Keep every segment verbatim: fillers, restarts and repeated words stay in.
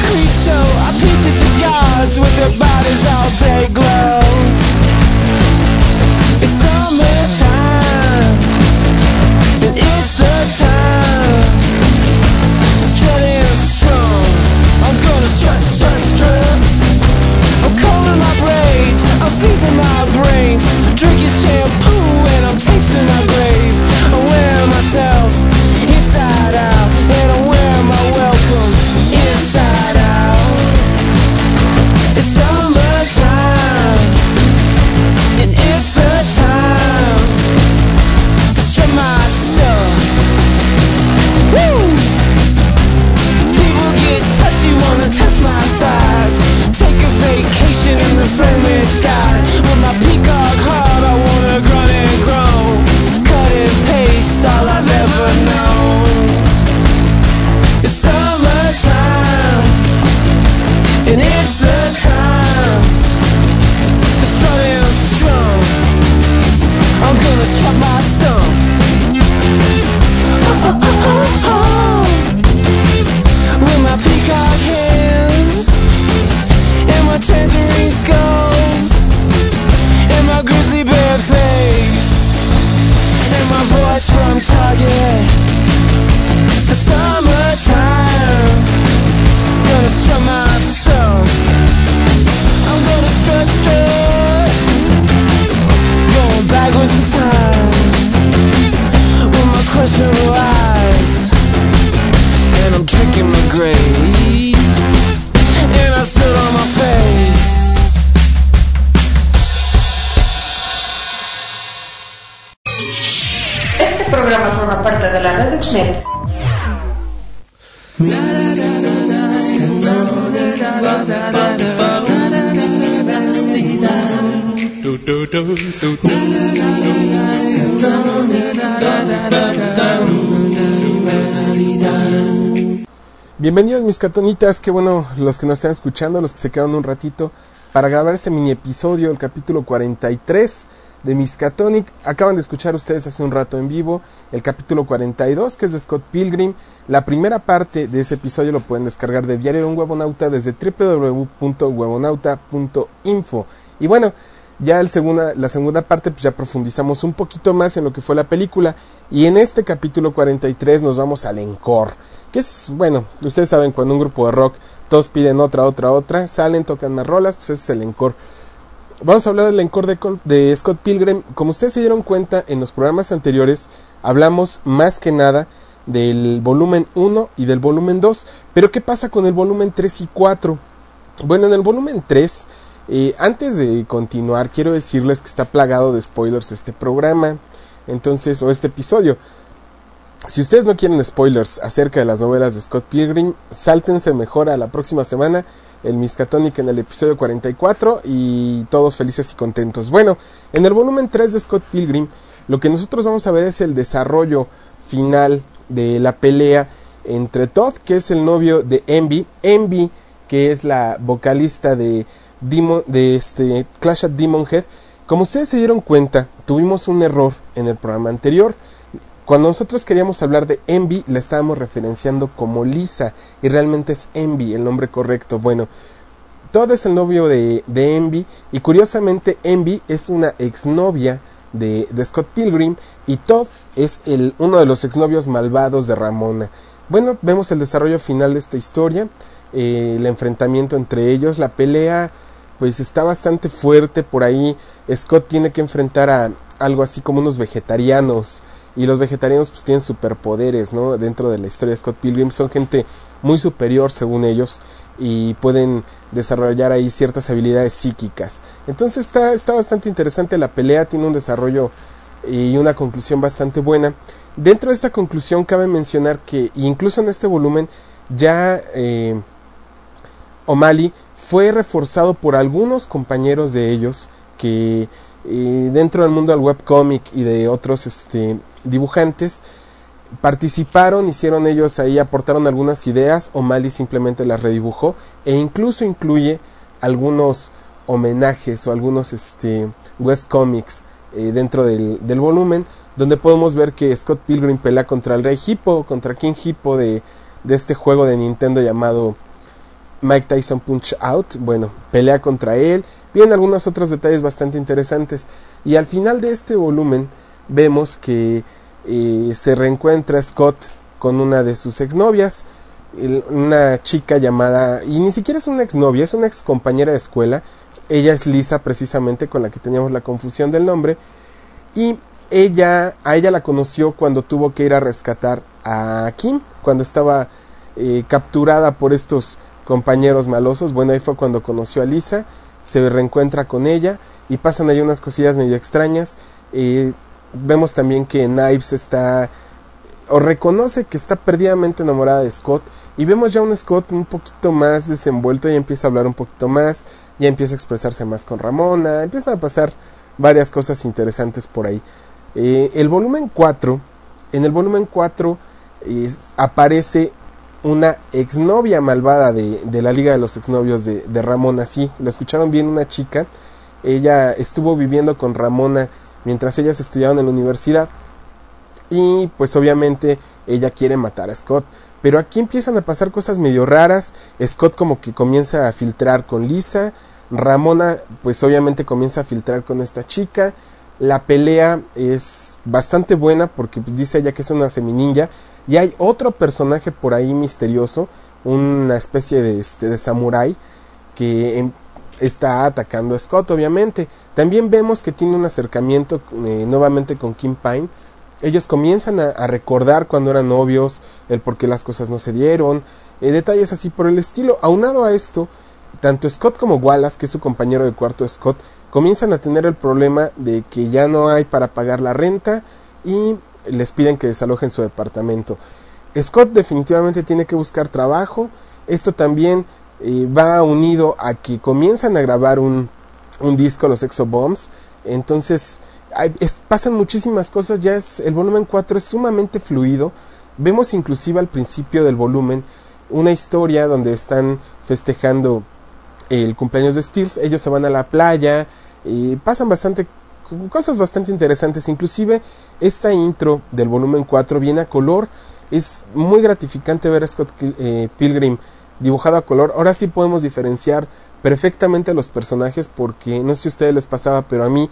creep show. I peeped at the gods with their bodies all day glow. It's summertime, and it's the time. Steady and strong, I'm gonna strut, strut, strut. I'm combing my braids, I'm sneezing my brains, I'm drinking shampoo and I'm tasting my grave. I'm wearing myself inside out, and I'm wearing my welcome inside out. It's summertime, and it's the time to strip my stuff. Woo! People get touchy, wanna touch my thighs. Take a vacation in the friendly skies. With my peacock heart, I wanna grunt and groan. Cut and paste all I've ever known. It's summertime, and it's the time to strut and strum. I'm gonna strut my stump. Oh, oh, oh, oh, oh. With my peacock hands, and my tangerine skulls, and my grizzly bear face, and my voice from Target. The summertime, gonna strut my stuff. I'm gonna strut, strut, going backwards in time, with my questionable eyes, and I'm drinking my grave, and I stood on my face. Este programa forma parte de la red Uxnet. Bienvenidos mis catonitas, qué bueno los que nos están escuchando, los que se quedaron un ratito para grabar este mini episodio, el capítulo cuarenta y tres de Miskatonic. Acaban de escuchar ustedes hace un rato en vivo el capítulo cuarenta y dos, que es de Scott Pilgrim. La primera parte de ese episodio lo pueden descargar de Diario de un Huevonauta desde doble u doble u doble u punto huevonauta punto info. Y bueno, ya el segunda, la segunda parte pues ya profundizamos un poquito más en lo que fue la película. Y en este capítulo cuarenta y tres nos vamos al encore, que es, bueno, ustedes saben, cuando un grupo de rock todos piden otra, otra, otra, salen, tocan más rolas, pues ese es el encore. Vamos a hablar del encore de, de Scott Pilgrim. Como ustedes se dieron cuenta, en los programas anteriores hablamos más que nada del volumen uno y del volumen dos. Pero ¿qué pasa con el volumen tres y cuatro? Bueno, en el volumen tres, eh, antes de continuar, quiero decirles que está plagado de spoilers este programa, entonces, o este episodio. Si ustedes no quieren spoilers acerca de las novelas de Scott Pilgrim, sáltense mejor a la próxima semana el Miskatonic en el episodio cuarenta y cuatro y todos felices y contentos. Bueno, en el volumen tres de Scott Pilgrim, lo que nosotros vamos a ver es el desarrollo final de la pelea entre Todd, que es el novio de Envy, Envy, que es la vocalista de, Demon, de este Clash at Demonhead. Como ustedes se dieron cuenta, tuvimos un error en el programa anterior. Cuando nosotros queríamos hablar de Envy, la estábamos referenciando como Lisa, y realmente es Envy el nombre correcto. Bueno, Todd es el novio de, de Envy, y curiosamente Envy es una exnovia de, de Scott Pilgrim, y Todd es el, uno de los exnovios malvados de Ramona. Bueno, vemos el desarrollo final de esta historia, eh, el enfrentamiento entre ellos, la pelea pues está bastante fuerte. Por ahí Scott tiene que enfrentar a algo así como unos vegetarianos, y los vegetarianos pues tienen superpoderes, ¿no? Dentro de la historia de Scott Pilgrim son gente muy superior según ellos, y pueden desarrollar ahí ciertas habilidades psíquicas. Entonces está, está bastante interesante la pelea, tiene un desarrollo y una conclusión bastante buena. Dentro de esta conclusión cabe mencionar que incluso en este volumen ya eh, O'Malley fue reforzado por algunos compañeros de ellos que... Y dentro del mundo del webcomic y de otros este, dibujantes participaron, hicieron ellos ahí, aportaron algunas ideas. O'Malley simplemente las redibujó, e incluso incluye algunos homenajes o algunos este, webcomics eh, dentro del, del volumen, donde podemos ver que Scott Pilgrim pelea contra el Rey Hippo, contra King Hippo de, de este juego de Nintendo llamado Mike Tyson Punch Out, bueno, pelea contra él, vienen algunos otros detalles bastante interesantes. Y al final de este volumen vemos que eh, se reencuentra Scott con una de sus exnovias, una chica llamada, y ni siquiera es una exnovia, es una ex compañera de escuela. Ella es Lisa, precisamente, con la que teníamos la confusión del nombre. Y ella, a ella la conoció cuando tuvo que ir a rescatar a Kim, cuando estaba eh, capturada por estos compañeros malosos. Bueno, ahí fue cuando conoció a Lisa, se reencuentra con ella y pasan ahí unas cosillas medio extrañas. Eh, vemos también que Knives está, o reconoce que está perdidamente enamorada de Scott, y vemos ya un Scott un poquito más desenvuelto, y empieza a hablar un poquito más, ya empieza a expresarse más con Ramona, empiezan a pasar varias cosas interesantes por ahí. Eh, el volumen cuatro, en el volumen cuatro eh, aparece una exnovia malvada de, de la Liga de los Exnovios de, de Ramona. Sí, lo escucharon bien, una chica. Ella estuvo viviendo con Ramona mientras ellas estudiaban en la universidad, y pues obviamente ella quiere matar a Scott. Pero aquí empiezan a pasar cosas medio raras. Scott como que comienza a filtrar con Lisa, Ramona pues obviamente comienza a filtrar con esta chica. La pelea es bastante buena porque dice ella que es una semininja, y hay otro personaje por ahí misterioso, una especie de, este, de samurái, que está atacando a Scott obviamente. También vemos que tiene un acercamiento eh, nuevamente con Kim Pine. Ellos comienzan a, a recordar cuando eran novios, el por qué las cosas no se dieron, eh, detalles así por el estilo. Aunado a esto, tanto Scott como Wallace, que es su compañero de cuarto de Scott, comienzan a tener el problema de que ya no hay para pagar la renta, y les piden que desalojen su departamento. Scott definitivamente tiene que buscar trabajo. Esto también eh, va unido a que comienzan a grabar un, un disco, los Exo Bombs. Entonces hay, es, pasan muchísimas cosas. Ya es, el volumen cuatro es sumamente fluido. Vemos inclusive al principio del volumen una historia donde están festejando el cumpleaños de Steels. Ellos se van a la playa y pasan bastante cosas bastante interesantes. Inclusive esta intro del volumen cuatro viene a color. Es muy gratificante ver a Scott eh, Pilgrim dibujado a color. Ahora sí podemos diferenciar perfectamente a los personajes, porque no sé si a ustedes les pasaba, pero a mí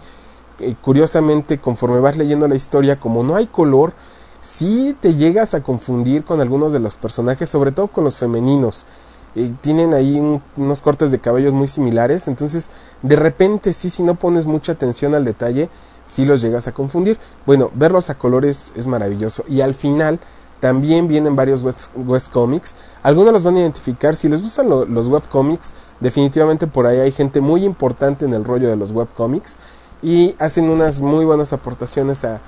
eh, curiosamente, conforme vas leyendo la historia, como no hay color, sí te llegas a confundir con algunos de los personajes, sobre todo con los femeninos. Eh, tienen ahí un, unos cortes de cabellos muy similares, entonces de repente sí, si no pones mucha atención al detalle, sí los llegas a confundir. Bueno, verlos a colores es maravilloso. Y al final también vienen varios west, west comics. Algunos los van a identificar. Si les gustan lo, los webcomics, definitivamente por ahí hay gente muy importante en el rollo de los webcomics, y hacen unas muy buenas aportaciones a,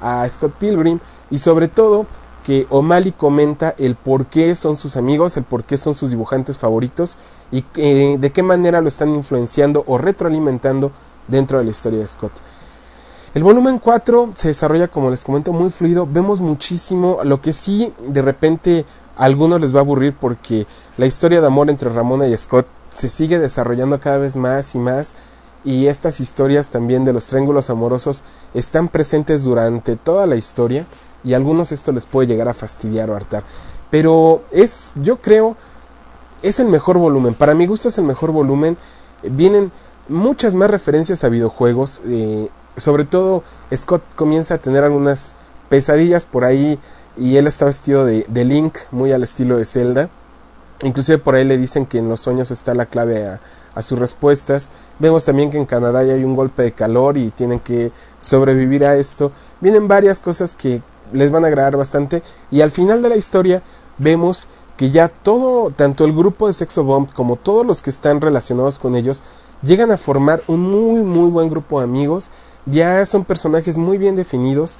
a Scott Pilgrim. Y sobre todo que O'Malley comenta el por qué son sus amigos, el por qué son sus dibujantes favoritos, y eh, de qué manera lo están influenciando o retroalimentando dentro de la historia de Scott. El volumen cuatro se desarrolla, como les comento, muy fluido. Vemos muchísimo, lo que sí de repente a algunos les va a aburrir, porque la historia de amor entre Ramona y Scott se sigue desarrollando cada vez más y más. Y estas historias también de los triángulos amorosos están presentes durante toda la historia, y a algunos esto les puede llegar a fastidiar o hartar. Pero es, yo creo, es el mejor volumen. Para mi gusto es el mejor volumen. Vienen muchas más referencias a videojuegos. Eh, sobre todo Scott comienza a tener algunas pesadillas por ahí, y él está vestido de, de Link, muy al estilo de Zelda. Inclusive por ahí le dicen que en los sueños está la clave a, a sus respuestas. Vemos también que en Canadá ya hay un golpe de calor y tienen que sobrevivir a esto. Vienen varias cosas que les van a agradar bastante. Y al final de la historia vemos que ya todo, tanto el grupo de Sexo Bomb como todos los que están relacionados con ellos, llegan a formar un muy muy buen grupo de amigos. Ya son personajes muy bien definidos,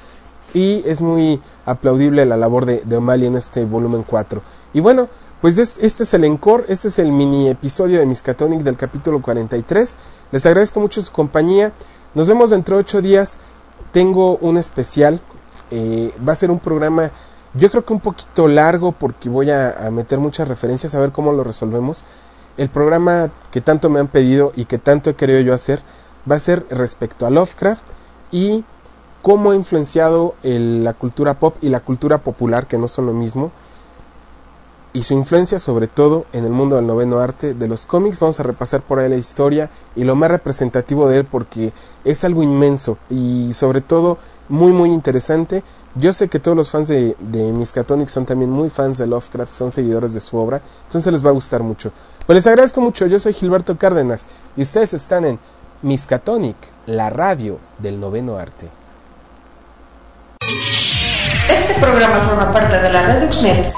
y es muy aplaudible la labor de, de O'Malley en este volumen cuatro. Y bueno, pues es, este es el encore, este es el mini episodio de Miskatonic del capítulo cuarenta y tres. Les agradezco mucho su compañía. Nos vemos dentro de ocho días. Tengo un especial. Eh, va a ser un programa, yo creo que un poquito largo, porque voy a, a meter muchas referencias, a ver cómo lo resolvemos. El programa que tanto me han pedido y que tanto he querido yo hacer va a ser respecto a Lovecraft y cómo ha influenciado el, la cultura pop y la cultura popular, que no son lo mismo. y su influencia sobre todo en el mundo del noveno arte de los cómics. Vamos a repasar por ahí la historia y lo más representativo de él, porque es algo inmenso y sobre todo muy muy interesante. Yo sé que todos los fans de, de Miskatonic son también muy fans de Lovecraft, son seguidores de su obra, entonces les va a gustar mucho. Pues les agradezco mucho, yo soy Gilberto Cárdenas y ustedes están en Miskatonic, la radio del noveno arte. Este programa forma parte de la Red Uxnet.